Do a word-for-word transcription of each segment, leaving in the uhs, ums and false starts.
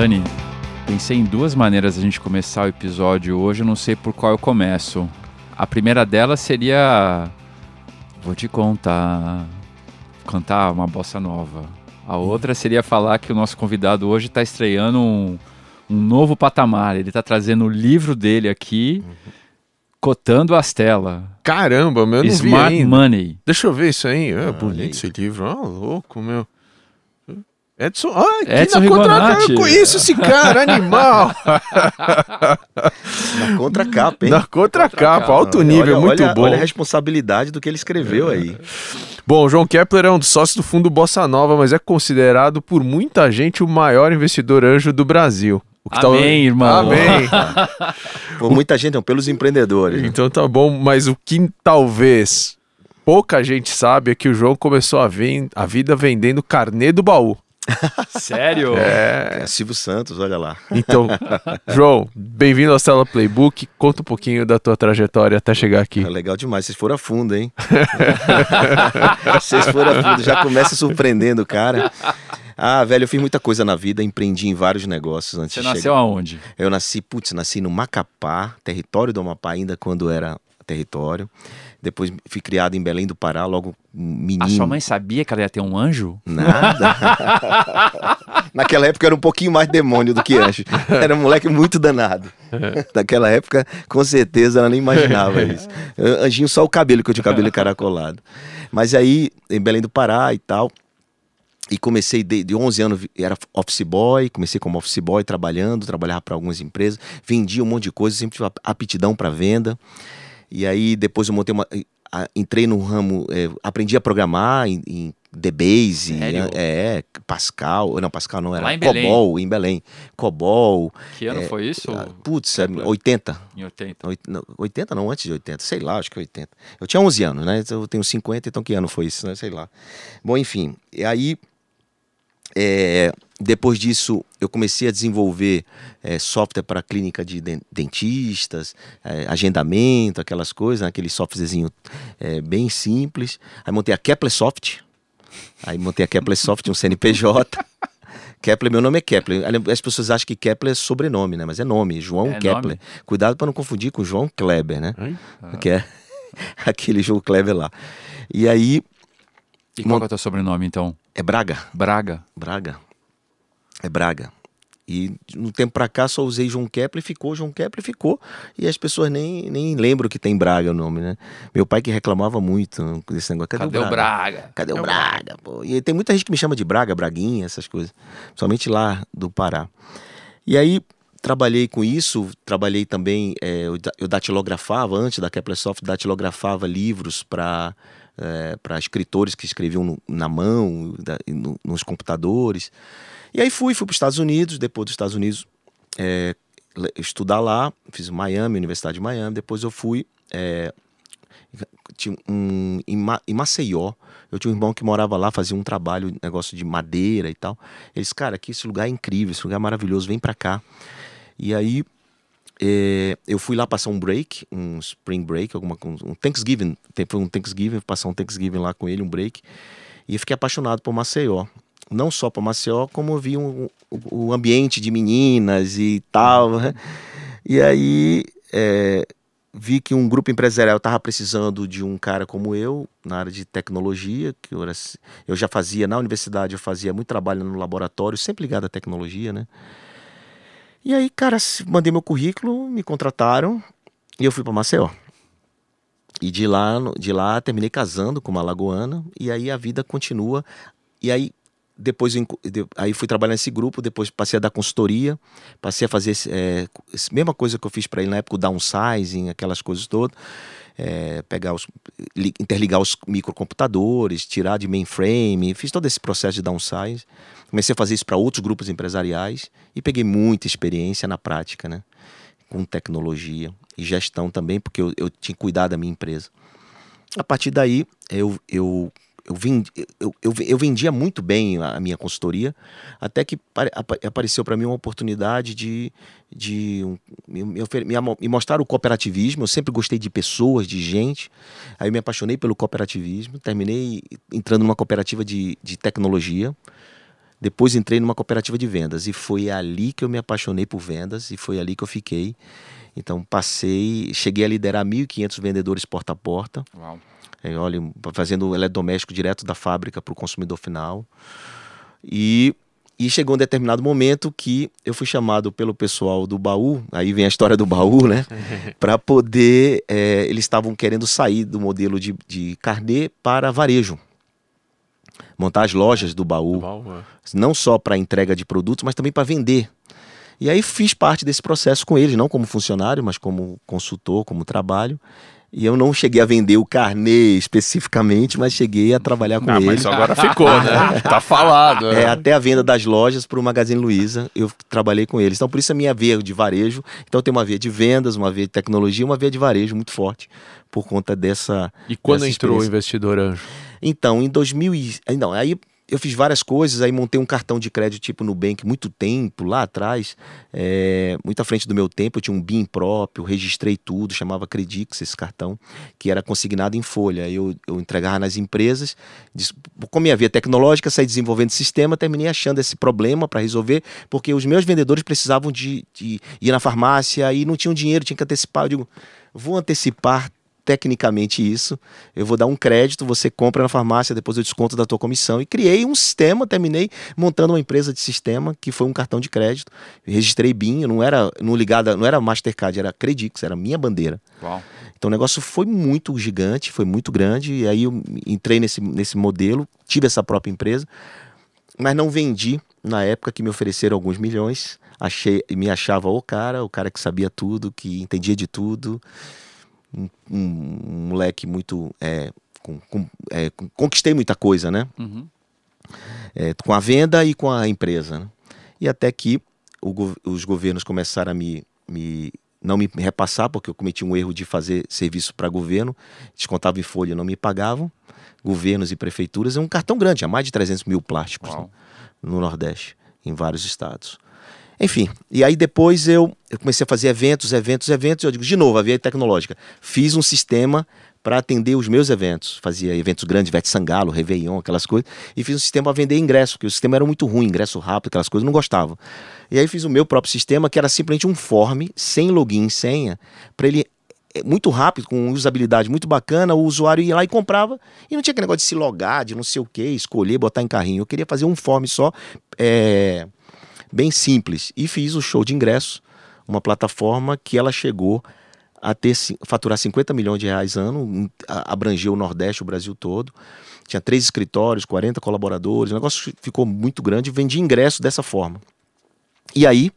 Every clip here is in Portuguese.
Dani, pensei em duas maneiras de a gente começar o episódio hoje, eu não sei por qual eu começo. A primeira delas seria... Vou te contar... Cantar uma bossa nova. A outra seria falar que o nosso convidado hoje está estreando um, um novo patamar. Ele está trazendo o livro dele aqui, uhum. Cotando a Astela. Caramba, meu, eu não vi ainda. Smart Money. Deixa eu ver isso aí. É ah, bonito aí. Esse livro. Ah, louco, meu. Edson, ah, Edson na contracapa, eu conheço esse cara, animal. Na contracapa, hein? Na contracapa, contra alto nível, olha, muito olha, bom. Olha a responsabilidade do que ele escreveu aí. Bom, João Kepler é um dos sócios do Fundo Bossa Nova, mas é considerado por muita gente o maior investidor anjo do Brasil. O que Amém, tá... irmão. Amém. Por muita gente, não, pelos empreendedores. Então tá bom, mas o que talvez pouca gente sabe é que o João começou a, vem... a vida vendendo carnê do baú. Sério? É... é Silvio Santos, olha lá. Então, João, bem-vindo à Sala Playbook. Conta um pouquinho da tua trajetória até chegar aqui. É legal demais, vocês foram a fundo, hein? Vocês foram a fundo, já começa surpreendendo o cara. Ah, velho, eu fiz muita coisa na vida, empreendi em vários negócios antes. Você de nasceu chegar. aonde? Eu nasci, putz, nasci no Macapá, território do Amapá, ainda quando era território. Depois fui criado em Belém do Pará, logo menino. A sua mãe sabia que ela ia ter um anjo? Nada. Naquela época eu era um pouquinho mais demônio do que anjo. Era um moleque muito danado. Naquela época, com certeza, ela nem imaginava isso. Anjinho só o cabelo, que eu tinha o cabelo encaracolado. Mas aí, em Belém do Pará e tal... E comecei de, de onze anos, era office boy, comecei como office boy trabalhando, trabalhava para algumas empresas, vendia um monte de coisa, sempre tive aptidão para venda. E aí depois eu montei uma, entrei no ramo, é, aprendi a programar em, em DBase, é, Pascal, não, Pascal não, era Lá em Cobol, Belém. em Belém, Cobol. Que ano é, foi isso? Putz, é, oitenta. Em oitenta? oitenta não, antes de oitenta, sei lá, acho que oitenta. Eu tinha onze anos, né, eu tenho cinquenta, então que ano foi isso, né, sei lá. Bom, enfim, e aí... É, depois disso, eu comecei a desenvolver é, software para clínica de dentistas, é, agendamento, aquelas coisas, né? Aquele softwarezinho é, bem simples. Aí montei a Kepler Soft, aí montei a Kepler Soft, um C N P J. Kepler, meu nome é Kepler. As pessoas acham que Kepler é sobrenome, né? Mas é nome, João é Kepler. Nome? Cuidado para não confundir com João Kleber, né? Ah. Que é aquele João Kleber lá. E aí... E qual é o teu sobrenome, então? É Braga. Braga. Braga. É Braga. E no tempo pra cá só usei João Kepler e ficou, João Kepler ficou. E as pessoas nem, nem lembram que tem Braga o nome, né? Meu pai que reclamava muito desse negócio. Cadê, Cadê o Braga? Braga? Cadê o Braga? Pô? E tem muita gente que me chama de Braga, Braguinha, essas coisas. Principalmente lá do Pará. E aí... Trabalhei com isso, trabalhei também, é, eu datilografava, antes da Kepler Soft, datilografava livros para é, para escritores que escreviam no, na mão, da, no, nos computadores. E aí fui, fui para os Estados Unidos, depois dos Estados Unidos é, estudar lá, fiz Miami, Universidade de Miami, depois eu fui é, um, em, Ma, em Maceió, eu tinha um irmão que morava lá, fazia um trabalho, negócio de madeira e tal. Ele disse, cara, aqui esse lugar é incrível, esse lugar é maravilhoso, vem para cá. E aí, é, eu fui lá passar um break, um spring break, alguma, um Thanksgiving, foi um Thanksgiving, passar um Thanksgiving lá com ele, um break, e eu fiquei apaixonado por Maceió. Não só por Maceió, como eu vi o um, um ambiente de meninas e tal, né? E aí, é, vi que um grupo empresarial estava precisando de um cara como eu, na área de tecnologia, que eu, era, eu já fazia, na universidade eu fazia muito trabalho no laboratório, sempre ligado à tecnologia, né? E aí, cara, mandei meu currículo, me contrataram e eu fui para Maceió. E de lá, de lá terminei casando com uma alagoana e aí a vida continua. E aí depois eu, aí fui trabalhar nesse grupo, depois passei a dar consultoria, passei a fazer é, a mesma coisa que eu fiz para ele na época, o downsizing, aquelas coisas todas. É, pegar os, interligar os microcomputadores, tirar de mainframe, fiz todo esse processo de downsize, comecei a fazer isso para outros grupos empresariais e peguei muita experiência na prática, né? Com tecnologia e gestão também, porque eu, eu tinha cuidado da minha empresa. A partir daí, eu, eu, eu, vendi, eu, eu, eu vendia muito bem a minha consultoria, até que apareceu para mim uma oportunidade de, de um, me, me, me mostrar o cooperativismo. Eu sempre gostei de pessoas, de gente. Aí eu me apaixonei pelo cooperativismo, terminei entrando numa cooperativa de, de tecnologia, Depois entrei numa cooperativa de vendas e foi ali que eu me apaixonei por vendas e foi ali que eu fiquei. Então passei, cheguei a liderar mil e quinhentos vendedores porta a porta. Uau. É, olha, fazendo eletrodoméstico direto da fábrica para o consumidor final. E, e chegou um determinado momento que eu fui chamado pelo pessoal do baú, aí vem a história do baú, né? Para poder, é, eles estavam querendo sair do modelo de, de carnê para varejo. Montar as lojas do baú, do baú é. Não só para entrega de produtos, mas também para vender. E aí fiz parte desse processo com eles, não como funcionário, mas como consultor, como trabalho. E eu não cheguei a vender o carnê especificamente, mas cheguei a trabalhar com ah, ele. Mas isso agora ficou, né? Tá falado. Né? É, até a venda das lojas para o Magazine Luiza, eu trabalhei com eles. Então, por isso a minha veia de varejo. Então, tem uma veia de vendas, uma veia de tecnologia, uma veia de varejo muito forte por conta dessa... E quando dessa entrou o investidor anjo? Então, em dois mil e... Não, aí... Eu fiz várias coisas, aí montei um cartão de crédito tipo Nubank muito tempo, lá atrás, é, muito à frente do meu tempo, eu tinha um B I M próprio, registrei tudo, chamava Credix esse cartão, que era consignado em folha. Eu, eu entregava nas empresas, como minha via tecnológica, saí desenvolvendo sistema, terminei achando esse problema para resolver, porque os meus vendedores precisavam de, de ir na farmácia e não tinham dinheiro, tinha que antecipar. Eu digo, vou antecipar tecnicamente isso, eu vou dar um crédito, você compra na farmácia, depois eu desconto da tua comissão, e criei um sistema, terminei montando uma empresa de sistema, que foi um cartão de crédito, registrei B I M, eu não era, não ligada, não era Mastercard, era Credix, era minha bandeira. Uau. Então o negócio foi muito gigante, foi muito grande, e aí eu entrei nesse, nesse modelo, tive essa própria empresa, mas não vendi, na época que me ofereceram alguns milhões, achei, me achava o cara, o cara que sabia tudo, que entendia de tudo, Um, um, um moleque muito é, com, com, é, com, conquistei muita coisa, né? Uhum. É, com a venda e com a empresa, né? E até que o, os governos começaram a me, me não me repassar, porque eu cometi um erro de fazer serviço para governo, descontava em folha, não me pagavam. Governos e prefeituras, é um cartão grande, há mais de trezentos mil plásticos, né? No Nordeste, em vários estados. Enfim, e aí depois eu, eu comecei a fazer eventos, eventos, eventos, e eu digo, de novo, a via tecnológica. Fiz um sistema para atender os meus eventos. Fazia eventos grandes, Ivete Sangalo, Réveillon, aquelas coisas. E fiz um sistema para vender ingresso, porque o sistema era muito ruim, ingresso rápido, aquelas coisas, eu não gostava. E aí fiz o meu próprio sistema, que era simplesmente um form, sem login, senha, para ele, muito rápido, com usabilidade muito bacana, o usuário ia lá e comprava. E não tinha aquele negócio de se logar, de não sei o quê, escolher, botar em carrinho. Eu queria fazer um form só, é... bem simples, e fiz o show de ingresso, uma plataforma que ela chegou a ter, faturar cinquenta milhões de reais ano, abrangeu o Nordeste, o Brasil todo, tinha três escritórios, quarenta colaboradores, o negócio ficou muito grande, vendi ingresso dessa forma. E aí,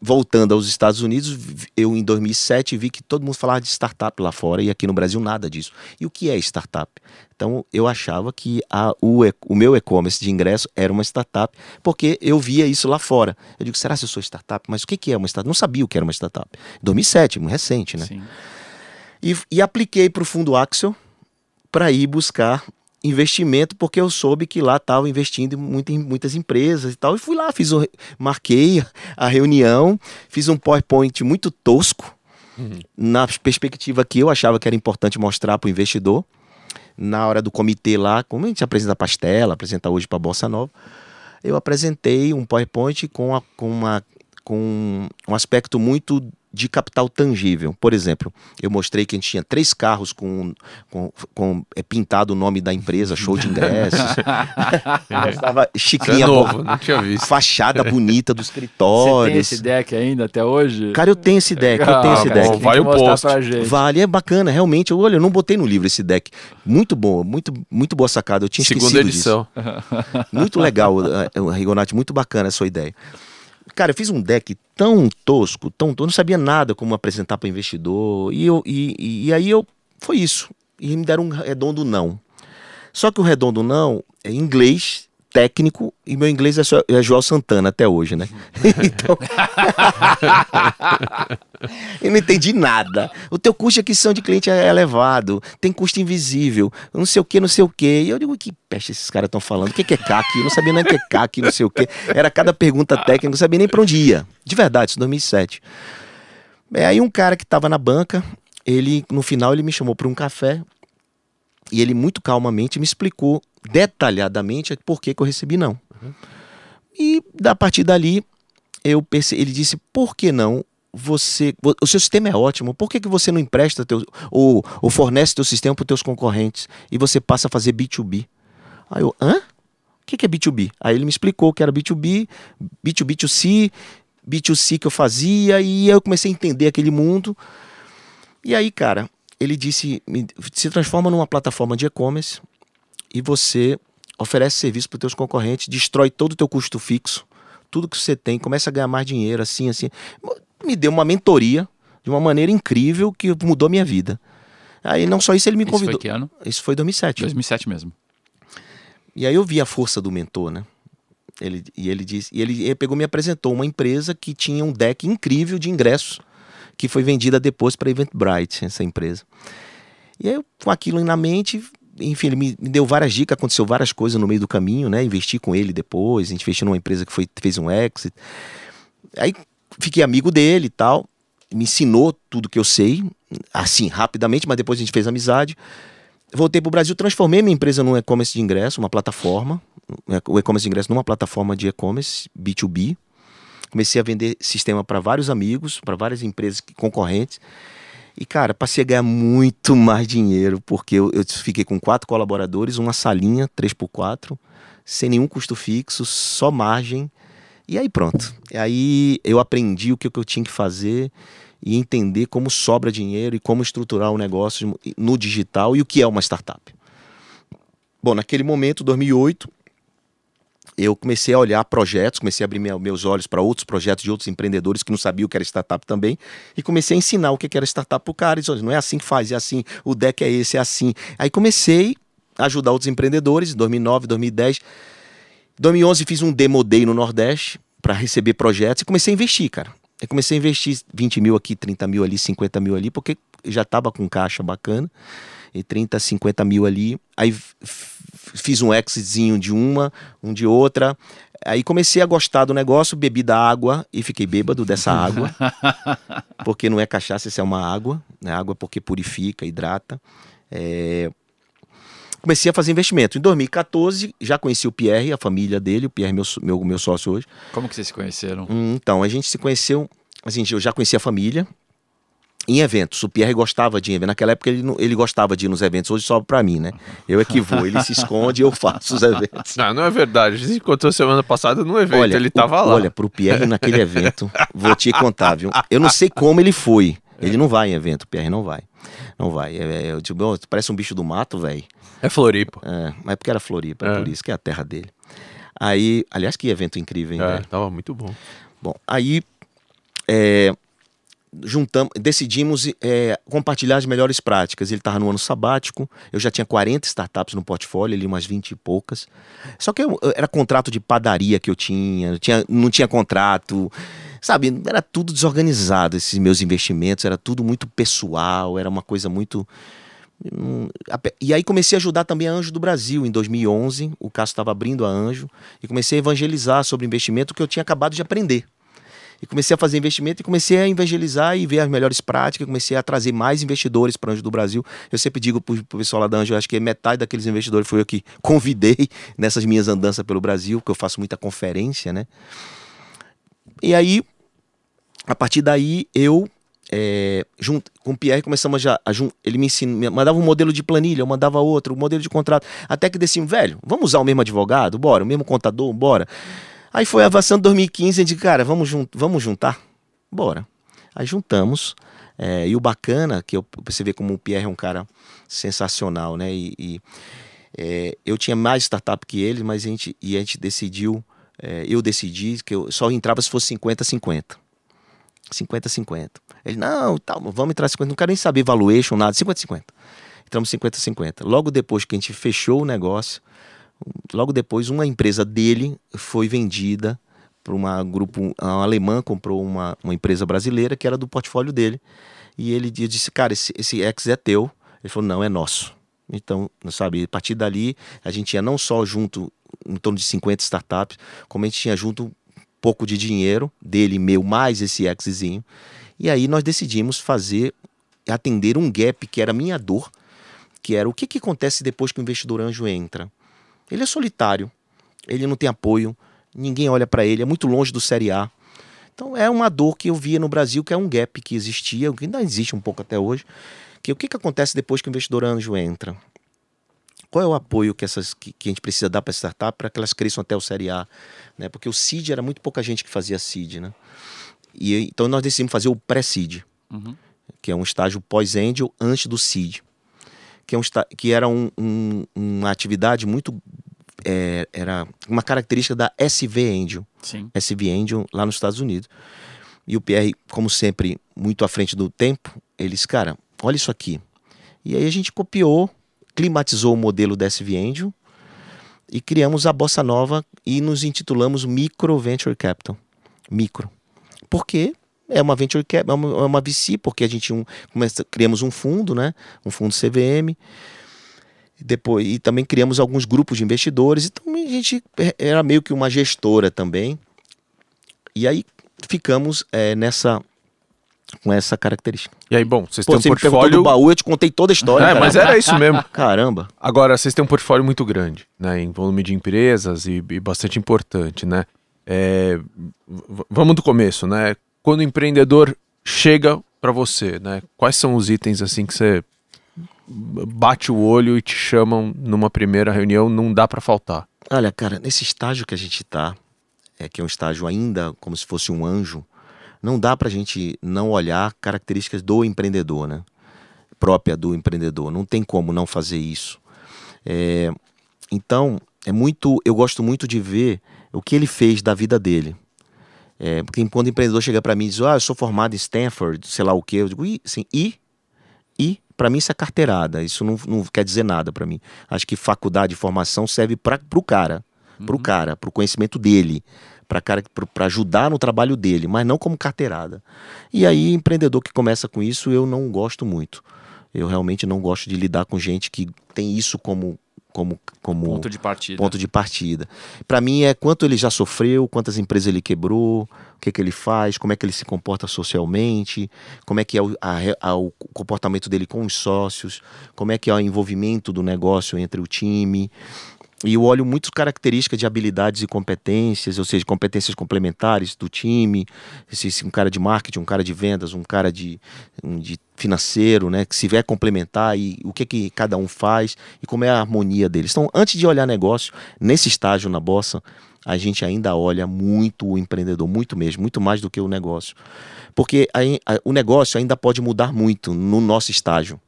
voltando aos Estados Unidos, eu em dois mil e sete vi que todo mundo falava de startup lá fora, e aqui no Brasil nada disso. E o que é startup? Então eu achava que a, o, o meu e-commerce de ingresso era uma startup, porque eu via isso lá fora. Eu digo, será que eu sou startup? Mas o que, que é uma startup? Não sabia o que era uma startup. dois mil e sete, recente, né? Sim. E, e apliquei para o Fundo Axel para ir buscar investimento, porque eu soube que lá estava investindo muito em muitas empresas e tal, e fui lá, fiz o, marquei a reunião, fiz um PowerPoint muito tosco, uhum. na perspectiva que eu achava que era importante mostrar para o investidor, na hora do comitê lá, como a gente apresenta para a Stella, apresenta hoje para a Bossa Nova, eu apresentei um PowerPoint com, a, com, uma, com um aspecto muito de capital tangível. Por exemplo, eu mostrei que a gente tinha três carros com, com, com é, pintado o nome da empresa, show de ingressos. Estava chiquinha, é novo, não tinha visto. Fachada bonita do escritório. Você tem esse deck ainda até hoje? Cara, eu tenho esse deck, legal, eu tenho esse cara, deck. Vai o post. Vale, é bacana, realmente. Olha, eu não botei no livro esse deck. Muito bom, muito, muito boa sacada. Eu tinha esquecido Segunda edição. Disso. Muito legal, Rigonati, muito bacana a sua ideia. Cara, eu fiz um deck tão tosco, tão tosco, eu não sabia nada como apresentar para investidor, e, eu, e, e aí eu, foi isso, e me deram um redondo não. Só que o redondo não é inglês, técnico, e meu inglês é, só, é João Santana até hoje, né? Então, eu não entendi nada. O teu custo de aquisição de cliente é elevado, tem custo invisível, não sei o que, não sei o que. E eu digo, que peste esses caras estão falando? O que é C A C? Eu não sabia nem o que é C A C, não sei o que. Era cada pergunta técnica, eu não sabia nem para onde ia. De verdade, isso em dois mil e sete. É, aí um cara que estava na banca, ele no final ele me chamou para um café e ele muito calmamente me explicou detalhadamente por que que eu recebi não. Uhum. E a partir dali, eu percebi, ele disse, por que não você... O seu sistema é ótimo, por que, que você não empresta teu, ou, ou fornece teu sistema para os teus concorrentes e você passa a fazer B dois B? Aí eu, hã? O que, que é B dois B? Aí ele me explicou que era B dois B, B dois B dois C, B dois C que eu fazia, e eu comecei a entender aquele mundo. E aí, cara, ele disse, se transforma numa plataforma de e-commerce e você oferece serviço para os teus concorrentes, destrói todo o teu custo fixo, tudo que você tem, começa a ganhar mais dinheiro, assim, assim. Me deu uma mentoria de uma maneira incrível que mudou a minha vida. Aí não só isso, ele me convidou. Isso foi que ano? Isso foi em dois mil e sete. dois mil e sete mesmo. E aí eu vi a força do mentor, né? Ele, e ele disse, e ele, ele pegou e me apresentou uma empresa que tinha um deck incrível de ingressos, que foi vendida depois para a Eventbrite, essa empresa. E aí eu, com aquilo na mente, enfim, ele me, me deu várias dicas, aconteceu várias coisas no meio do caminho, né? Investi com ele depois, a gente investiu numa empresa que foi, fez um exit. Aí fiquei amigo dele e tal, me ensinou tudo que eu sei, assim, rapidamente, mas depois a gente fez amizade. Voltei para o Brasil, transformei minha empresa num e-commerce de ingresso, uma plataforma, o e-commerce de ingresso numa plataforma de e-commerce B dois B. Comecei a vender sistema para vários amigos, para várias empresas concorrentes. E, cara, passei a ganhar muito mais dinheiro, porque eu, eu fiquei com quatro colaboradores, uma salinha três por quatro, sem nenhum custo fixo, só margem. E aí pronto. E aí eu aprendi o que eu tinha que fazer e entender como sobra dinheiro e como estruturar o negócio no digital e o que é uma startup. Bom, naquele momento, dois mil e oito, eu comecei a olhar projetos, comecei a abrir minha, meus olhos para outros projetos de outros empreendedores que não sabiam o que era startup também, e comecei a ensinar o que era startup para o cara. Eles, não é assim que faz, é assim, o deck é esse, é assim. Aí comecei a ajudar outros empreendedores, em dois mil e nove, dois mil e dez. Em dois mil e onze fiz um Demo Day no Nordeste para receber projetos e comecei a investir, cara. Eu comecei a investir vinte mil aqui, trinta mil ali, cinquenta mil ali, porque já estava com caixa bacana. E trinta, cinquenta mil ali. Aí fiz um exitzinho de uma, um de outra. Aí comecei a gostar do negócio, bebi da água e fiquei bêbado dessa água. Porque não é cachaça, isso é uma água. É água porque purifica, hidrata. É... Comecei a fazer investimento. Em dois mil e quatorze, já conheci o Pierre, a família dele. O Pierre, meu, meu, meu sócio hoje. Como que vocês se conheceram? Hum, então, a gente se conheceu... Assim, eu já conheci a família em eventos. O Pierre gostava de ir. Naquela época ele, ele gostava de ir nos eventos. Hoje sobe pra mim, né? Eu é que vou. Ele se esconde e eu faço os eventos. Não, não é verdade. A gente encontrou semana passada num evento. Olha, ele tava o, lá. Olha, pro Pierre naquele evento, vou te contar, viu? Eu não sei como ele foi. Ele não vai em evento. O Pierre não vai. Não vai. Eu digo, oh, parece um bicho do mato, velho. É Floripa. É, mas porque era Floripa. É. Por isso que é a terra dele. Aí, aliás, que evento incrível, hein? É, velho? Tava muito bom. Bom, aí... É... Juntamos, decidimos é, compartilhar as melhores práticas. Ele estava no ano sabático, eu já tinha quarenta startups no portfólio, ali umas vinte e poucas. Só que eu, era contrato de padaria que eu tinha, eu tinha, não tinha contrato, sabe? Era tudo desorganizado, esses meus investimentos, era tudo muito pessoal, era uma coisa muito... E aí comecei a ajudar também a Anjo do Brasil em dois mil e onze, o Cássio estava abrindo a Anjo, e comecei a evangelizar sobre investimento que eu tinha acabado de aprender. E comecei a fazer investimento e comecei a evangelizar e ver as melhores práticas. Comecei a trazer mais investidores para o Anjo do Brasil. Eu sempre digo para o pessoal lá da Anjo, acho que metade daqueles investidores foi eu que convidei nessas minhas andanças pelo Brasil, porque eu faço muita conferência, né? E aí, a partir daí, eu, é, junto, com o Pierre, começamos já a... Ele me ensinava, mandava um modelo de planilha, eu mandava outro, um modelo de contrato. Até que decidimos, velho, vamos usar o mesmo advogado? Bora. O mesmo contador? Bora. Aí foi avançando dois mil e quinze, a gente, cara, vamos, jun- vamos juntar? Bora. Aí juntamos. É, e o bacana, que eu percebi como o Pierre é um cara sensacional, né? E, e é, eu tinha mais startup que ele, mas a gente, e a gente decidiu, é, eu decidi que eu só entrava se fosse cinquenta a cinquenta. cinquenta a cinquenta. Ele, não, tá, vamos entrar cinquenta, não quero nem saber valuation, nada, cinquenta a cinquenta. Entramos cinquenta a cinquenta. Logo depois que a gente fechou o negócio, logo depois, uma empresa dele foi vendida para uma grupo uma alemã, comprou uma, uma empresa brasileira que era do portfólio dele. E ele disse, cara, esse, esse ex é teu. Ele falou, não, é nosso. Então, sabe, a partir dali, a gente tinha não só junto em torno de cinquenta startups, como a gente tinha junto um pouco de dinheiro dele, meu, mais esse exzinho. E aí nós decidimos fazer, atender um gap que era minha dor, que era o que, que acontece depois que o investidor anjo entra. Ele é solitário, ele não tem apoio, ninguém olha para ele, é muito longe do Série A. Então é uma dor que eu via no Brasil, que é um gap que existia, que ainda existe um pouco até hoje, que o que, que acontece depois que o investidor anjo entra? Qual é o apoio que, essas, que, que a gente precisa dar para essa startup para que elas cresçam até o Série A? Né? Porque o seed era muito pouca gente que fazia seed, né? E, então nós decidimos fazer o pré-seed, uhum. que é um estágio pós-angel antes do seed, que, é um, que era um, um, uma atividade muito... É, era uma característica da S V Angel. Sim. S V Angel lá nos Estados Unidos. E o Pierre, como sempre, muito à frente do tempo, ele disse, cara, olha isso aqui. E aí a gente copiou, climatizou o modelo da S V Angel e criamos a Bossa Nova e nos intitulamos Micro Venture Capital. Micro. Por quê? É uma venture capital, é uma V C, porque a gente um, começa, criamos um fundo, né? Um fundo C V M. Depois, e também criamos alguns grupos de investidores. Então a gente era meio que uma gestora também. E aí ficamos é, nessa... com essa característica. E aí, bom, vocês Pô, têm um portfólio... Pô, você me perguntou do baú, eu te contei toda a história. É, mas era isso mesmo. Caramba. Agora, vocês têm um portfólio muito grande, né? Em volume de empresas e, e bastante importante, né? É, vamos do começo, né? Quando o empreendedor chega para você, né? Quais são os itens, assim, que você bate o olho e te chamam numa primeira reunião, não dá para faltar? Olha, cara, nesse estágio que a gente tá, é, que é um estágio ainda como se fosse um anjo, não dá pra gente não olhar características do empreendedor, né? Própria do empreendedor. Não tem como não fazer isso. É, então, é muito, eu gosto muito de ver o que ele fez da vida dele. É, porque quando o empreendedor chega pra mim e diz, ah, eu sou formado em Stanford, sei lá o quê. Eu digo, e? Assim, e? E? Pra mim isso é carteirada. Isso não, não quer dizer nada pra mim. Acho que faculdade e formação serve pra, pro cara. Uhum. Pro cara, pro conhecimento dele. Para ajudar no trabalho dele, mas não como carteirada. E aí, empreendedor que começa com isso, eu não gosto muito. Eu realmente não gosto de lidar com gente que tem isso como, como, como ponto de partida. Ponto de partida. Para mim, é quanto ele já sofreu, quantas empresas ele quebrou, o que, que ele faz, como é que ele se comporta socialmente, como é que é o, a, a, o comportamento dele com os sócios, como é que é o envolvimento do negócio entre o time... E eu olho muito características de habilidades e competências, ou seja, competências complementares do time, se, se um cara de marketing, um cara de vendas, um cara de, um de financeiro, né, que se vier complementar e o que, que cada um faz e como é a harmonia deles. Então, antes de olhar negócio, nesse estágio na Bossa, a gente ainda olha muito o empreendedor, muito mesmo, muito mais do que o negócio. Porque a, a, o negócio ainda pode mudar muito no nosso estágio.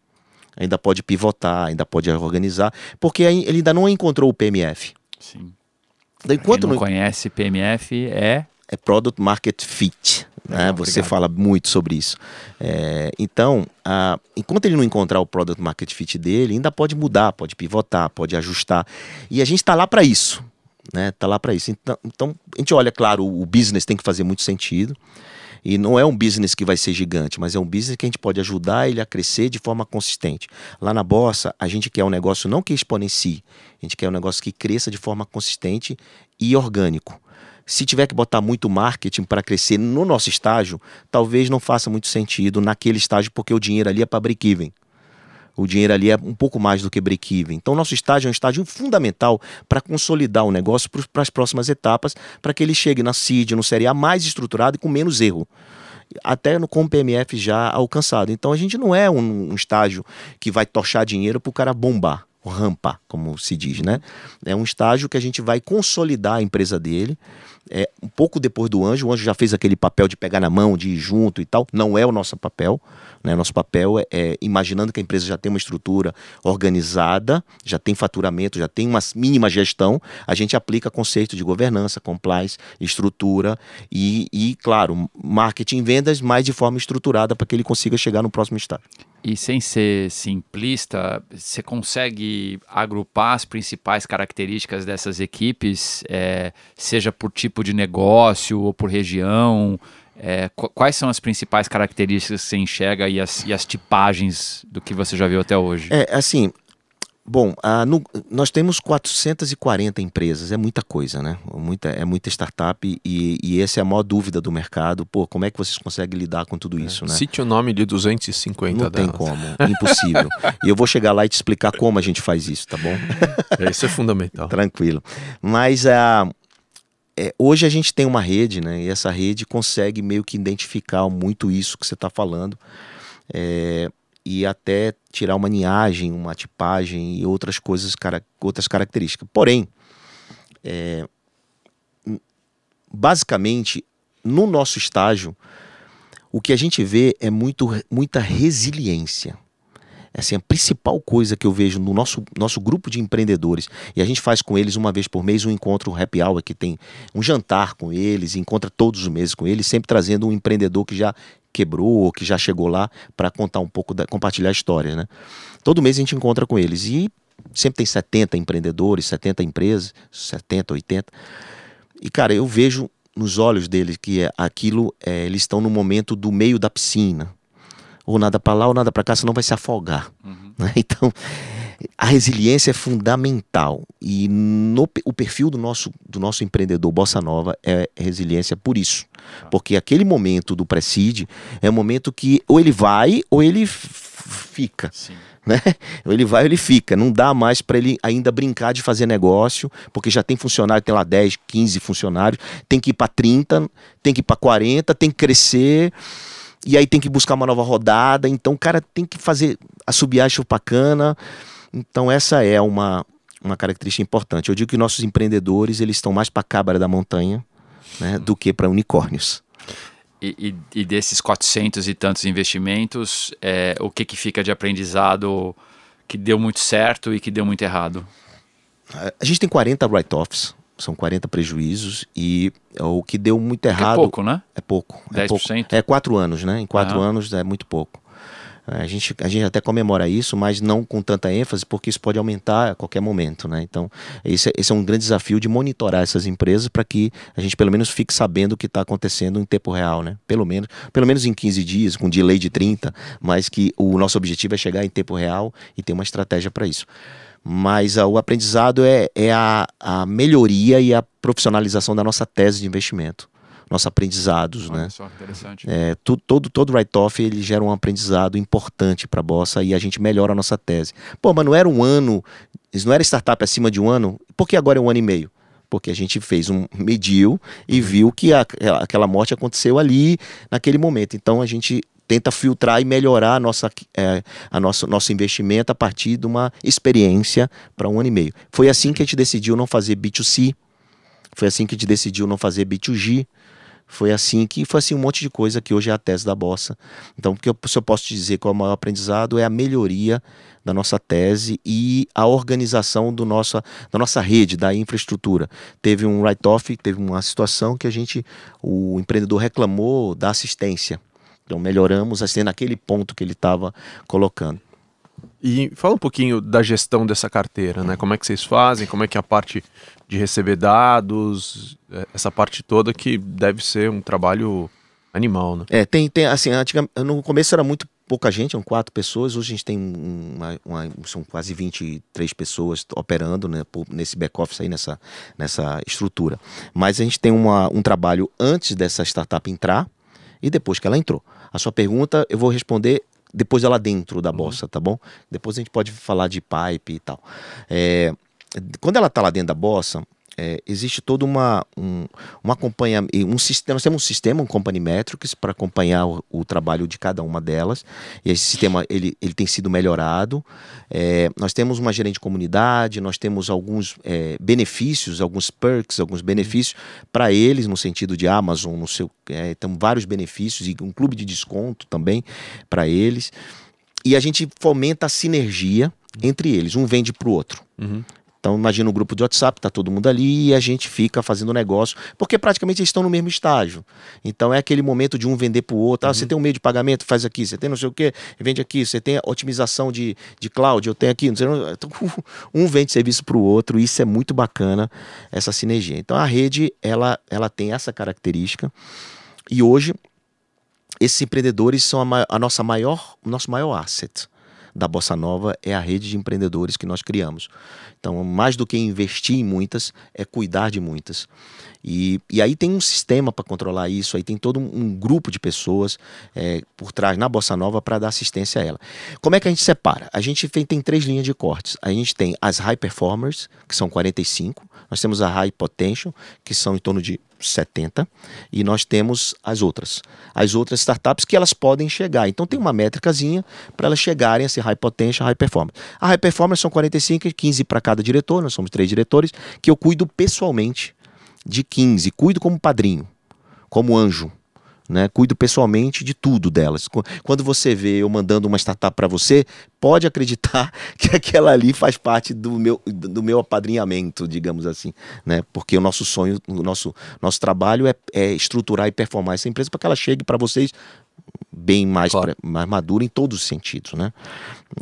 Ainda pode pivotar, ainda pode organizar, porque ele ainda não encontrou o P M F. Sim. Então, enquanto quem não, não conhece P M F é... É Product Market Fit. Né? Não, você obrigado. Fala muito sobre isso. É, então, a, enquanto ele não encontrar o Product Market Fit dele, ainda pode mudar, pode pivotar, pode ajustar. E a gente está lá para isso. Né? Tá lá para isso. Então, então, a gente olha, claro, o business tem que fazer muito sentido. E não é um business que vai ser gigante, mas é um business que a gente pode ajudar ele a crescer de forma consistente. Lá na Bossa, a gente quer um negócio não que exponencie, a gente quer um negócio que cresça de forma consistente e orgânico. Se tiver que botar muito marketing para crescer no nosso estágio, talvez não faça muito sentido naquele estágio, porque o dinheiro ali é para break-even. O dinheiro ali é um pouco mais do que break-even. Então, nosso estágio é um estágio fundamental para consolidar o negócio para as próximas etapas, para que ele chegue na seed, no Série A mais estruturado e com menos erro. Até no, com o P M F já alcançado. Então, a gente não é um, um estágio que vai tochar dinheiro para o cara bombar, ou rampar, como se diz, né? É um estágio que a gente vai consolidar a empresa dele. É, um pouco depois do anjo, o anjo já fez aquele papel de pegar na mão, de ir junto e tal. Não é o nosso papel, né? Nosso papel é, é imaginando que a empresa já tem uma estrutura organizada, já tem faturamento, já tem uma mínima gestão, a gente aplica conceito de governança, compliance, estrutura e, e claro, marketing e vendas, mas de forma estruturada para que ele consiga chegar no próximo estágio. E sem ser simplista, você consegue agrupar as principais características dessas equipes, é, seja por tipo de negócio ou por região? É, quais são as principais características que você enxerga e as, e as tipagens do que você já viu até hoje? É, assim, bom, a, no, nós temos quatrocentas e quarenta empresas, é muita coisa, né? Muita, é muita startup e, e essa é a maior dúvida do mercado. Pô, como é que vocês conseguem lidar com tudo isso, é, né? Cite o nome de duzentas e cinquenta não delas. Tem como, impossível. E eu vou chegar lá e te explicar como a gente faz isso, tá bom? Isso é fundamental. Tranquilo. Mas a... é, hoje a gente tem uma rede, né? E essa rede consegue meio que identificar muito isso que você está falando. É, e até tirar uma linhagem, uma tipagem e outras coisas, cara, outras características. Porém, é, basicamente, no nosso estágio, o que a gente vê é muito, muita resiliência. Assim, a principal coisa que eu vejo no nosso, nosso grupo de empreendedores, e a gente faz com eles uma vez por mês um encontro, um happy hour, que tem um jantar com eles, encontra todos os meses com eles, sempre trazendo um empreendedor que já quebrou ou que já chegou lá para contar um pouco, da, compartilhar histórias, né? Todo mês a gente encontra com eles e sempre tem setenta empreendedores, setenta empresas, setenta, oitenta. E cara, eu vejo nos olhos deles que é, aquilo, é, eles estão no momento do meio da piscina. Ou nada para lá ou nada para cá, senão vai se afogar. Uhum. Né? Então, a resiliência é fundamental. E no, o perfil do nosso, do nosso empreendedor Bossa Nova é resiliência por isso. Ah. Porque aquele momento do pre-seed é um momento que ou ele vai ou ele fica. Sim. Né? Ou ele vai ou ele fica. Não dá mais para ele ainda brincar de fazer negócio, porque já tem funcionário, tem lá dez, quinze funcionários, tem que ir para trinta, tem que ir para quarenta, tem que crescer. E aí tem que buscar uma nova rodada, então o cara tem que fazer assobiar a chupacana. Então essa é uma, uma característica importante. Eu digo que nossos empreendedores, eles estão mais para a cabra da montanha, né, do que para unicórnios. E, e, e desses quatrocentos e tantos investimentos, é, o que, que fica de aprendizado que deu muito certo e que deu muito errado? A gente tem quarenta write-offs. São quarenta prejuízos e o que deu muito errado... É pouco, né? É pouco. É dez por cento? Pouco. É quatro anos, né? Em quatro ah. anos é muito pouco. A gente, a gente até comemora isso, mas não com tanta ênfase, porque isso pode aumentar a qualquer momento, né? Então, esse, esse é um grande desafio de monitorar essas empresas para que a gente pelo menos fique sabendo o que está acontecendo em tempo real, né? Pelo menos, pelo menos em quinze dias, com delay de trinta, mas que o nosso objetivo é chegar em tempo real e ter uma estratégia para isso. Mas a, o aprendizado é, é a, a melhoria e a profissionalização da nossa tese de investimento, nossos aprendizados, olha, né? Só, interessante. É, tu, todo todo write-off ele gera um aprendizado importante para a Bossa e a gente melhora a nossa tese. Pô, mas não era um ano, não era startup acima de um ano? Por que agora é um ano e meio? Porque a gente fez um, mediu e viu que a, aquela morte aconteceu ali, naquele momento. Então a gente tenta filtrar e melhorar a nossa, é, a nosso, nosso investimento a partir de uma experiência para um ano e meio. Foi assim que a gente decidiu não fazer B dois C, foi assim que a gente decidiu não fazer B dois G, foi assim que foi assim um monte de coisa que hoje é a tese da Bossa. Então, o que eu, se eu posso te dizer qual é o maior aprendizado é a melhoria da nossa tese e a organização do nosso, da nossa rede, da infraestrutura. Teve um write-off, teve uma situação que a gente, o empreendedor reclamou da assistência. Então melhoramos assim naquele ponto que ele estava colocando. E fala um pouquinho da gestão dessa carteira, né? Como é que vocês fazem? Como é que é a parte de receber dados, essa parte toda que deve ser um trabalho animal, né? É, tem, tem assim, antigamente, no começo era muito pouca gente, eram quatro pessoas, hoje a gente tem uma, uma, são quase vinte e três pessoas operando, né, nesse back-office aí, nessa, nessa estrutura. Mas a gente tem uma, um trabalho antes dessa startup entrar e depois que ela entrou. A sua pergunta eu vou responder depois dela dentro da Bossa, tá bom? Depois a gente pode falar de pipe e tal. É, quando ela tá lá dentro da Bossa, é, existe todo uma, um, uma acompanha, um sistema, nós temos um sistema, um company metrics para acompanhar o, o trabalho de cada uma delas. E esse sistema, ele, ele tem sido melhorado. É, nós temos uma gerente de comunidade, nós temos alguns é, benefícios, alguns perks, alguns benefícios para eles, no sentido de Amazon, no seu, é, tem vários benefícios e um clube de desconto também para eles. E a gente fomenta a sinergia entre eles, um vende para o outro. Uhum. Então imagina o um grupo de WhatsApp, tá todo mundo ali e a gente fica fazendo negócio, porque praticamente eles estão no mesmo estágio. Então é aquele momento de um vender pro outro, ah, uhum. Você tem um meio de pagamento, faz aqui, você tem não sei o que, vende aqui, você tem otimização de, de cloud, eu tenho aqui, não sei não. Então, um vende serviço pro outro, isso é muito bacana, essa sinergia. Então a rede, ela, ela tem essa característica e hoje esses empreendedores são a, a nossa maior, o nosso maior asset da Bossa Nova, é a rede de empreendedores que nós criamos. Então, mais do que investir em muitas, é cuidar de muitas. E, e aí tem um sistema para controlar isso, aí tem todo um, um grupo de pessoas é, por trás na Bossa Nova para dar assistência a ela. Como é que a gente separa? A gente tem três linhas de cortes. A gente tem as high performers, que são quarenta e cinco, nós temos a high potential, que são em torno de setenta, e nós temos as outras. As outras startups que elas podem chegar. Então tem uma métricazinha para elas chegarem a ser high potential, high performance. A high performance são quarenta e cinco, quinze para cada diretor, nós somos três diretores, que eu cuido pessoalmente de quinze, cuido como padrinho, como anjo, né? Cuido pessoalmente de tudo delas. Quando você vê eu mandando uma startup para você, pode acreditar que aquela ali faz parte do meu, do meu apadrinhamento, digamos assim, né? Porque o nosso sonho, o nosso, nosso trabalho é, é estruturar e performar essa empresa para que ela chegue para vocês bem mais, claro, pra, mais madura em todos os sentidos, né?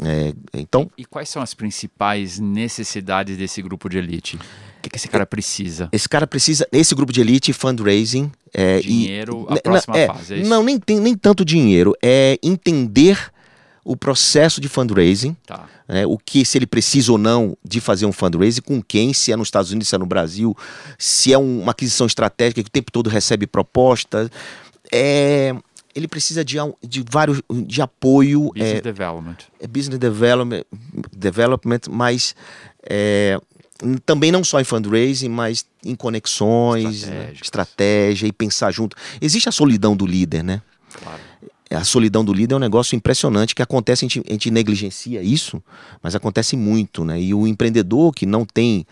É, então... E, e quais são as principais necessidades desse grupo de elite? O que, que esse cara precisa? Esse cara precisa, esse grupo de elite, fundraising... É, dinheiro, e, a próxima é, fase. É isso? Não, nem, tem, nem tanto dinheiro. É entender o processo de fundraising, tá, né, o que, se ele precisa ou não de fazer um fundraising, com quem, se é nos Estados Unidos, se é no Brasil, se é um, uma aquisição estratégica que o tempo todo recebe proposta. É... Ele precisa de, de vários de apoio. Business é, development. É business development, development mas é, também não só em fundraising, mas em conexões, estratégia e pensar junto. Existe a solidão do líder, né? Claro. A solidão do líder é um negócio impressionante que acontece, a gente, a gente negligencia isso, mas acontece muito, né? E o empreendedor que não tem...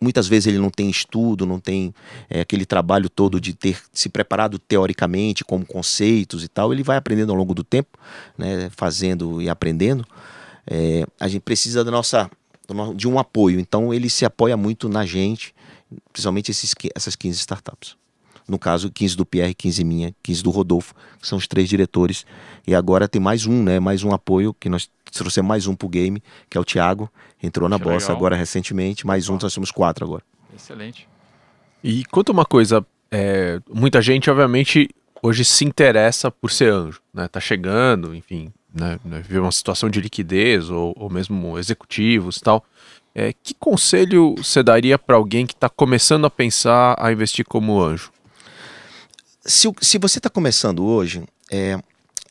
Muitas vezes ele não tem estudo, não tem é, aquele trabalho todo de ter se preparado teoricamente, como conceitos e tal. Ele vai aprendendo ao longo do tempo, né, fazendo e aprendendo. É, a gente precisa da nossa, de um apoio. Então ele se apoia muito na gente, principalmente esses, essas quinze startups. No caso, quinze do Pierre, quinze minha, quinze do Rodolfo, que são os três diretores. E agora tem mais um, né? Mais um apoio, que nós trouxemos mais um pro game, que é o Thiago, entrou na Bossa agora recentemente, mais um, nós temos quatro agora. Excelente. E quanto uma coisa, é, muita gente, obviamente, hoje se interessa por ser anjo, né? Tá chegando, enfim, né? Viver uma situação de liquidez, ou, ou mesmo executivos e tal. É, que conselho você daria para alguém que está começando a pensar a investir como anjo? Se, se você está começando hoje, é,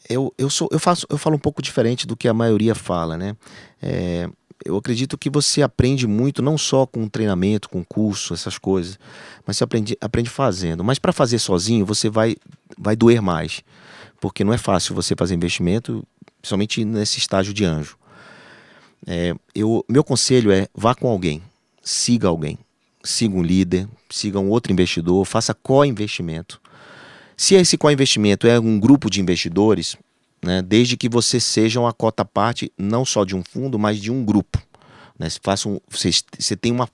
eu, eu, sou, eu, faço, eu falo um pouco diferente do que a maioria fala, né? É, eu acredito que você aprende muito, não só com treinamento, com curso, essas coisas, mas você aprende, aprende fazendo. Mas para fazer sozinho, você vai, vai doer mais, porque não é fácil você fazer investimento, principalmente nesse estágio de anjo. É, eu, meu conselho é vá com alguém, siga alguém, siga um líder, siga um outro investidor, faça co-investimento. Se esse co-investimento é um grupo de investidores, né, desde que vocês sejam a cota parte não só de um fundo, mas de um grupo. Né, façam, vocês, você, tem uma,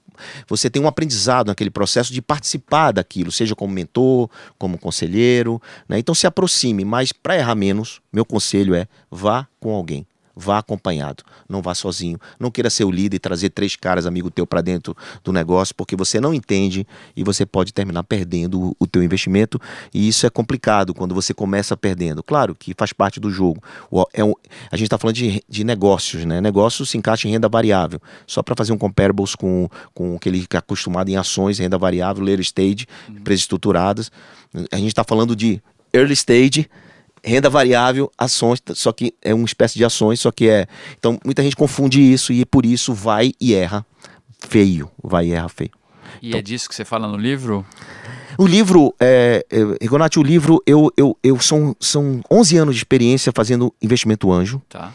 você tem um aprendizado naquele processo de participar daquilo, seja como mentor, como conselheiro. Né, então se aproxime, mas para errar menos, meu conselho é vá com alguém. Vá acompanhado, não vá sozinho. Não queira ser o líder e trazer três caras, amigo teu, para dentro do negócio, porque você não entende e você pode terminar perdendo o teu investimento. E isso é complicado quando você começa perdendo. Claro que faz parte do jogo. É um, a gente está falando de, de negócios, né? Negócios se encaixa em renda variável. Só para fazer um comparables com, com o que ele é acostumado em ações, renda variável, later stage, uhum. empresas estruturadas. A gente está falando de early stage, renda variável, ações, só que é uma espécie de ações, só que é... Então, muita gente confunde isso e por isso vai e erra feio, vai e erra feio. E então, é disso que você fala no livro? O livro, é, é, Rigonati, o livro, eu, eu, eu são, são onze anos de experiência fazendo investimento anjo. Tá.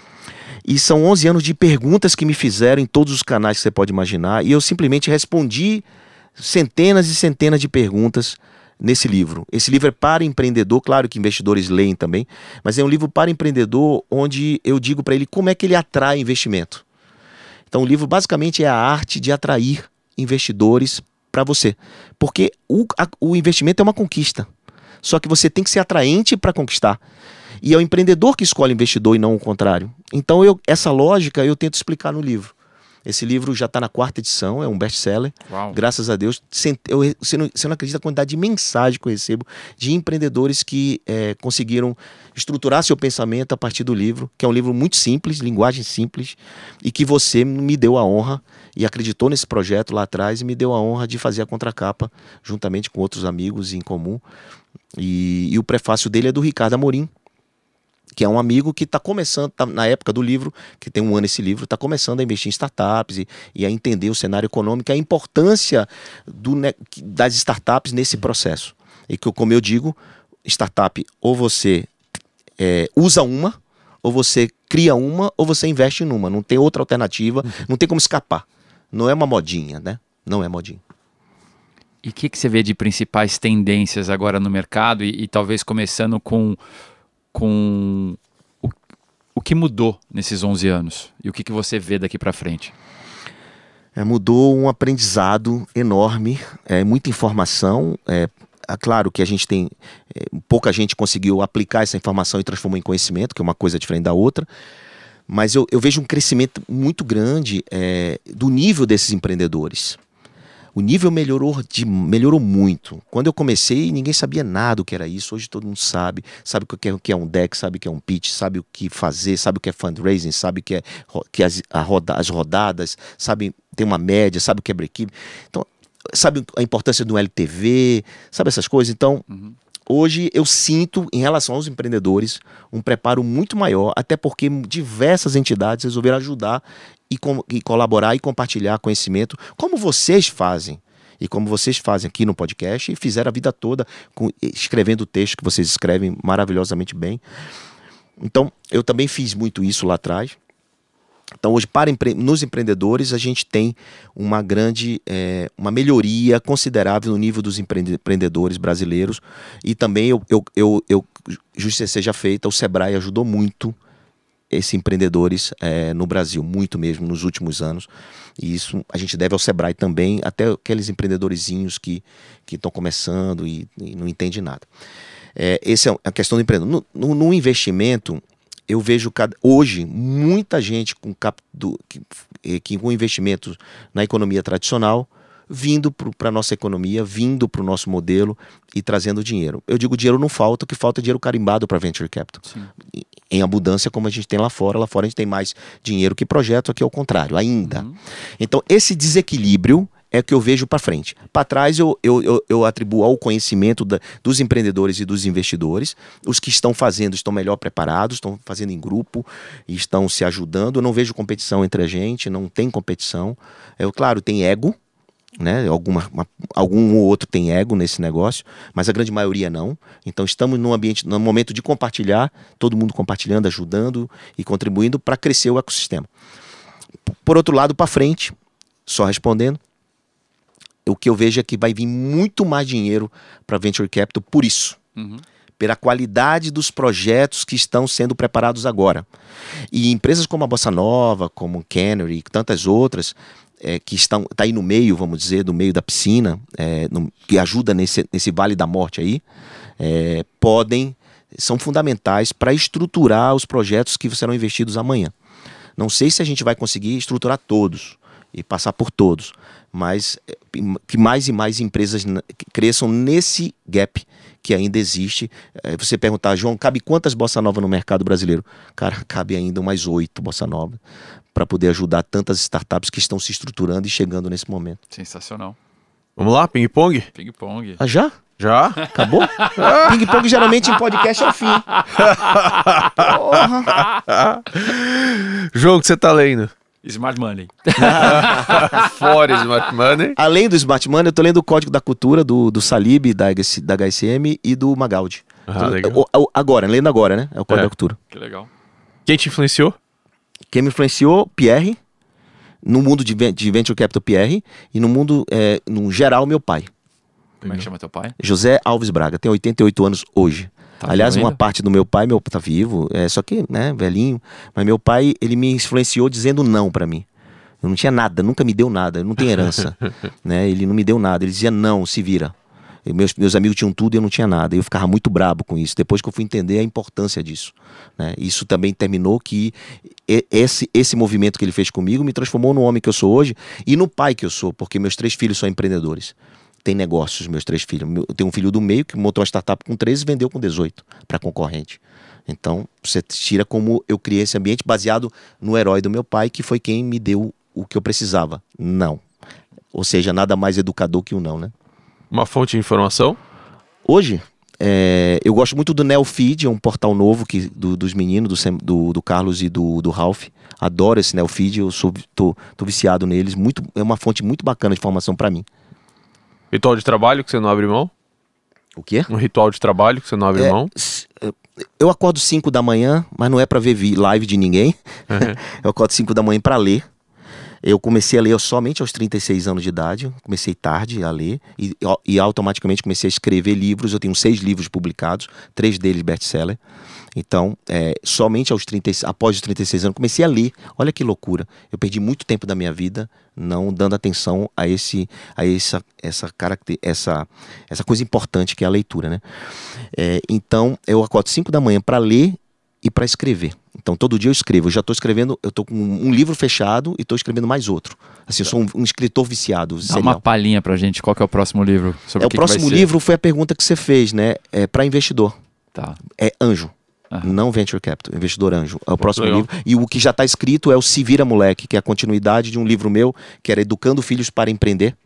E são onze anos de perguntas que me fizeram em todos os canais que você pode imaginar e eu simplesmente respondi centenas e centenas de perguntas nesse livro. Esse livro é para empreendedor, claro que investidores leem também, mas é um livro para empreendedor onde eu digo para ele como é que ele atrai investimento. Então o livro basicamente é a arte de atrair investidores para você, porque o, a, o investimento é uma conquista, só que você tem que ser atraente para conquistar. E é o empreendedor que escolhe investidor e não o contrário. Então eu, essa lógica eu tento explicar no livro. Esse livro já está na quarta edição, é um best-seller. Graças a Deus. Eu, você, não, você não acredita a quantidade de mensagem que eu recebo de empreendedores que é, conseguiram estruturar seu pensamento a partir do livro, que é um livro muito simples, linguagem simples, e que você me deu a honra e acreditou nesse projeto lá atrás e me deu a honra de fazer a contracapa juntamente com outros amigos em comum. E, e o prefácio dele é do Ricardo Amorim, que é um amigo que está começando, tá, na época do livro, que tem um ano esse livro, está começando a investir em startups e, e a entender o cenário econômico, a importância do, né, das startups nesse processo. E que, como eu digo, startup ou você é, usa uma, ou você cria uma, ou você investe numa. Não tem outra alternativa, não tem como escapar. Não é uma modinha, né? Não é modinha. E o que, que você vê de principais tendências agora no mercado? E, e talvez começando com... com o, o que mudou nesses onze anos e o que, que você vê daqui para frente? É, mudou um aprendizado enorme, é, muita informação, é, é claro que a gente tem, é, pouca gente conseguiu aplicar essa informação e transformar em conhecimento, que é uma coisa diferente da outra, mas eu, eu vejo um crescimento muito grande é, do nível desses empreendedores. O nível melhorou, de, melhorou muito. Quando eu comecei, ninguém sabia nada o que era isso. Hoje todo mundo sabe. Sabe o que é, o que é um deck, sabe o que é um pitch, sabe o que fazer, sabe o que é fundraising, sabe o que é que as, a roda, as rodadas, sabe, tem uma média, sabe o que é break-even. Então, sabe a importância do L T V, sabe essas coisas. Então, uhum. Hoje eu sinto, em relação aos empreendedores, um preparo muito maior, até porque diversas entidades resolveram ajudar e, co- e colaborar e compartilhar conhecimento, como vocês fazem. E como vocês fazem aqui no podcast e fizeram a vida toda com, escrevendo o texto que vocês escrevem maravilhosamente bem. Então, eu também fiz muito isso lá atrás. Então, hoje, para empre- nos empreendedores, a gente tem uma grande, é, uma melhoria considerável no nível dos empreende- empreendedores brasileiros. E também, eu, eu, eu, eu, justiça seja feita, o Sebrae ajudou muito esses empreendedores é, no Brasil, muito mesmo, nos últimos anos. E isso a gente deve ao Sebrae também, até aqueles empreendedorzinhos que estão começando e, e não entendem nada. É, essa é a questão do empreendedor. No, no, no investimento... Eu vejo cada, hoje muita gente com, cap, do, que, que, com investimentos na economia tradicional vindo para a nossa economia, vindo para o nosso modelo e trazendo dinheiro. Eu digo dinheiro não falta, o que falta é dinheiro carimbado para venture capital. Em, em abundância como a gente tem lá fora. Lá fora a gente tem mais dinheiro que projeto, aqui é o contrário ainda. Uhum. Então esse desequilíbrio é que eu vejo para frente. Para trás eu, eu, eu, eu atribuo ao conhecimento da, dos empreendedores e dos investidores. Os que estão fazendo estão melhor preparados, estão fazendo em grupo, estão se ajudando. Eu não vejo competição entre a gente, não tem competição. Eu, claro, tem ego, né? Alguma, uma, algum ou outro tem ego nesse negócio, mas a grande maioria não. Então estamos num ambiente, num momento de compartilhar, todo mundo compartilhando, ajudando e contribuindo para crescer o ecossistema. Por outro lado, para frente, só respondendo, o que eu vejo é que vai vir muito mais dinheiro para Venture Capital por isso. Uhum. Pela qualidade dos projetos que estão sendo preparados agora. E empresas como a Bossa Nova, como Canary e tantas outras, é, que estão tá aí no meio, vamos dizer, do meio da piscina, é, no, que ajuda nesse, nesse vale da morte aí, é, podem, são fundamentais para estruturar os projetos que serão investidos amanhã. Não sei se a gente vai conseguir estruturar todos e passar por todos, mas que mais e mais empresas cresçam nesse gap que ainda existe. Você perguntar, João, cabe quantas Bossa Nova no mercado brasileiro? Cara, cabe ainda mais oito Bossa Nova para poder ajudar tantas startups que estão se estruturando e chegando nesse momento. Sensacional. Vamos lá, ping-pong? Ping-pong. Ah, já? Já? Acabou? Ping-pong geralmente em podcast é o fim. Porra. João, o que você tá lendo? Smart Money. Fora Smart Money. Além do Smart Money, eu tô lendo o Código da Cultura, do, do Salib, da, da H C M e do Magaldi. Ah, então, o, o, agora, lendo agora, né? É o Código é. da Cultura. Que legal. Quem te influenciou? Quem me influenciou? Pierre. No mundo de, de Venture Capital, Pierre. E no mundo, é, no geral, meu pai. Como é que chama teu pai? José Alves Braga. Tem oitenta e oito anos hoje. Tá Aliás, uma parte do meu pai, meu tá vivo, é, só que, né, velhinho, mas meu pai, ele me influenciou dizendo não pra mim. Eu não tinha nada, nunca me deu nada, eu não tenho herança, né, ele não me deu nada, ele dizia não, se vira. meus, meus amigos tinham tudo e eu não tinha nada. Eu ficava muito brabo com isso, depois que eu fui entender a importância disso, né? Isso também terminou que esse, esse movimento que ele fez comigo me transformou no homem que eu sou hoje e no pai que eu sou, porque meus três filhos são empreendedores. Tem negócios, meus três filhos. Eu tenho um filho do meio que montou uma startup com treze e vendeu com dezoito para concorrente. Então, você tira como eu criei esse ambiente baseado no herói do meu pai, que foi quem me deu o que eu precisava. Não. Ou seja, nada mais educador que o não, né? Uma fonte de informação? Hoje, é, eu gosto muito do NeoFeed, é um portal novo que, do, dos meninos, do, Sem, do, do Carlos e do, do Ralph. Adoro esse NeoFeed, eu sou, tô, tô viciado neles. Muito, é uma fonte muito bacana de informação para mim. Ritual de trabalho que você não abre mão? O quê? Um ritual de trabalho que você não abre é, mão? Eu acordo cinco da manhã, mas não é pra ver live de ninguém. Uhum. Eu acordo cinco da manhã pra ler. Eu comecei a ler somente aos trinta e seis anos de idade. Comecei tarde a ler e, e automaticamente comecei a escrever livros. Eu tenho seis livros publicados, três deles best-seller. Então, é, somente aos trinta, após os trinta e seis anos, comecei a ler. Olha que loucura. Eu perdi muito tempo da minha vida não dando atenção a, esse, a essa, essa, caracter, essa, essa coisa importante que é a leitura, né? É, então, eu acordo cinco da manhã para ler e para escrever. Então, todo dia eu escrevo. Eu já estou escrevendo, eu estou com um livro fechado e estou escrevendo mais outro. Assim, eu sou um, um escritor viciado. Dá uma palhinha para gente. Qual que é o próximo livro? Sobre é, o que próximo que vai livro ser? Foi a pergunta que você fez, né? É para investidor. Tá. É Anjo. Aham. Não Venture Capital, Investidor Anjo. É o Muito próximo legal. livro. E o que já está escrito é o Se Vira Moleque, que é a continuidade de um livro meu, que era Educando Filhos para Empreender.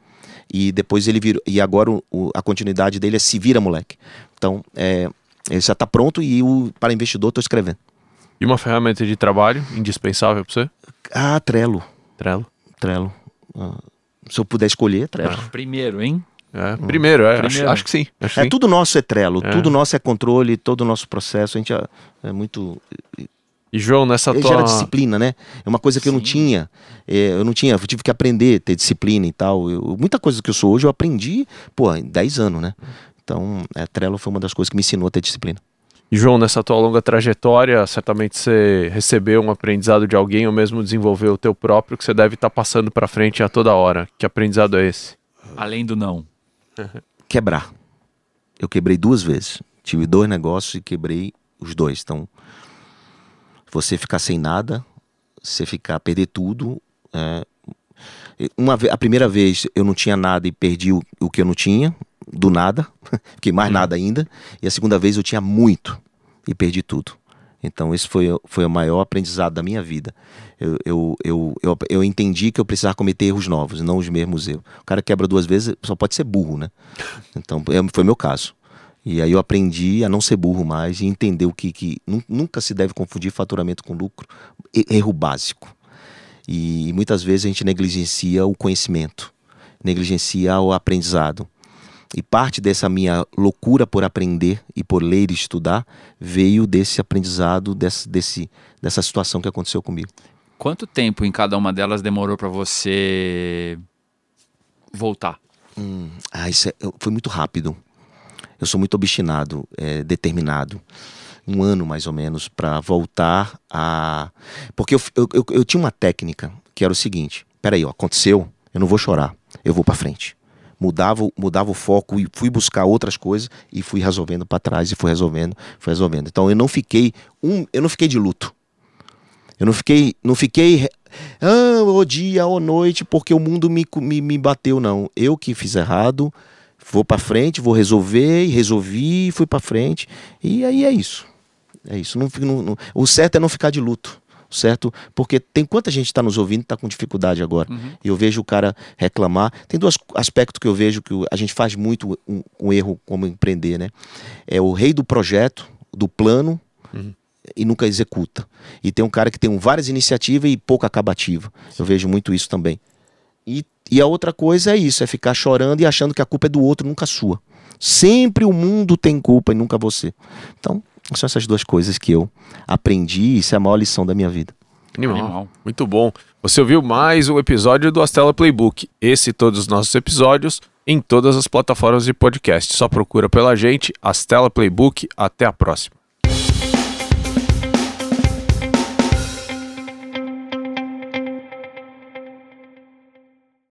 E depois ele virou. E agora o, o, a continuidade dele é Se Vira Moleque. Então, é, ele já está pronto e o, para investidor estou escrevendo. E uma ferramenta de trabalho indispensável para você? Ah, Trello. Trello? Trello. Ah, se eu puder escolher, Trello. Ah, primeiro, hein? É, primeiro, é, primeiro. Acho, acho que sim. Acho é, sim. Tudo nosso é Trello, é. Tudo nosso é controle, todo o nosso processo. A gente é, é muito... E João, nessa tua... Gera disciplina, né? É uma coisa que sim. eu não tinha. É, eu não tinha, eu tive que aprender a ter disciplina e tal. Eu, muita coisa que eu sou hoje eu aprendi, pô, em dez anos, né? Então, é, Trello foi uma das coisas que me ensinou a ter disciplina. E João, nessa tua longa trajetória, certamente você recebeu um aprendizado de alguém ou mesmo desenvolveu o teu próprio que você deve estar tá passando para frente a toda hora. Que aprendizado é esse? Além do não. Quebrar. Eu quebrei duas vezes. Tive dois negócios e quebrei os dois. Então, você ficar sem nada, você ficar, perder tudo. É... Uma, a primeira vez eu não tinha nada e perdi o, o que eu não tinha. Do nada, fiquei mais nada ainda. E a segunda vez eu tinha muito e perdi tudo. Então esse foi, foi o maior aprendizado da minha vida. Eu, eu, eu, eu, eu entendi que eu precisava cometer erros novos, não os mesmos erros. O cara quebra duas vezes, só pode ser burro, né? Então foi meu caso. E aí eu aprendi a não ser burro mais e entender o que, que nunca se deve confundir faturamento com lucro. Erro básico. E, e muitas vezes a gente negligencia o conhecimento, negligencia o aprendizado. E parte dessa minha loucura por aprender e por ler e estudar veio desse aprendizado, desse, desse, dessa situação que aconteceu comigo. Quanto tempo em cada uma delas demorou para você voltar? Hum, ah, isso é, foi muito rápido. Eu sou muito obstinado, é, determinado. Um ano mais ou menos para voltar a... Porque eu, eu, eu, eu tinha uma técnica que era o seguinte. Peraí, ó, aconteceu, eu não vou chorar, eu vou para frente. Mudava, mudava o foco e fui buscar outras coisas e fui resolvendo para trás e fui resolvendo, fui resolvendo. Então eu não fiquei um, eu não fiquei de luto. Eu não fiquei, não fiquei ah, ou dia ou noite porque o mundo me, me, me bateu, não. Eu que fiz errado, vou para frente, vou resolver, e resolvi, fui para frente. E aí é isso. É isso. Não, não, não, o certo é não ficar de luto. Certo? Porque tem quanta gente está nos ouvindo e está com dificuldade agora. Uhum. E eu vejo o cara reclamar. Tem dois aspectos que eu vejo que a gente faz muito um, um erro como empreender, né? É o rei do projeto, do plano, uhum. e nunca executa. E tem um cara que tem um, várias iniciativas e pouca acabativa. Sim. Eu vejo muito isso também. E, e a outra coisa é isso, é ficar chorando e achando que a culpa é do outro, nunca sua. Sempre o mundo tem culpa e nunca você. Então, são essas duas coisas que eu aprendi e isso é a maior lição da minha vida. Animal. Muito bom. Você ouviu mais um episódio do Astela Playbook. Esse e todos os nossos episódios em todas as plataformas de podcast. Só procura pela gente, Astela Playbook. Até a próxima.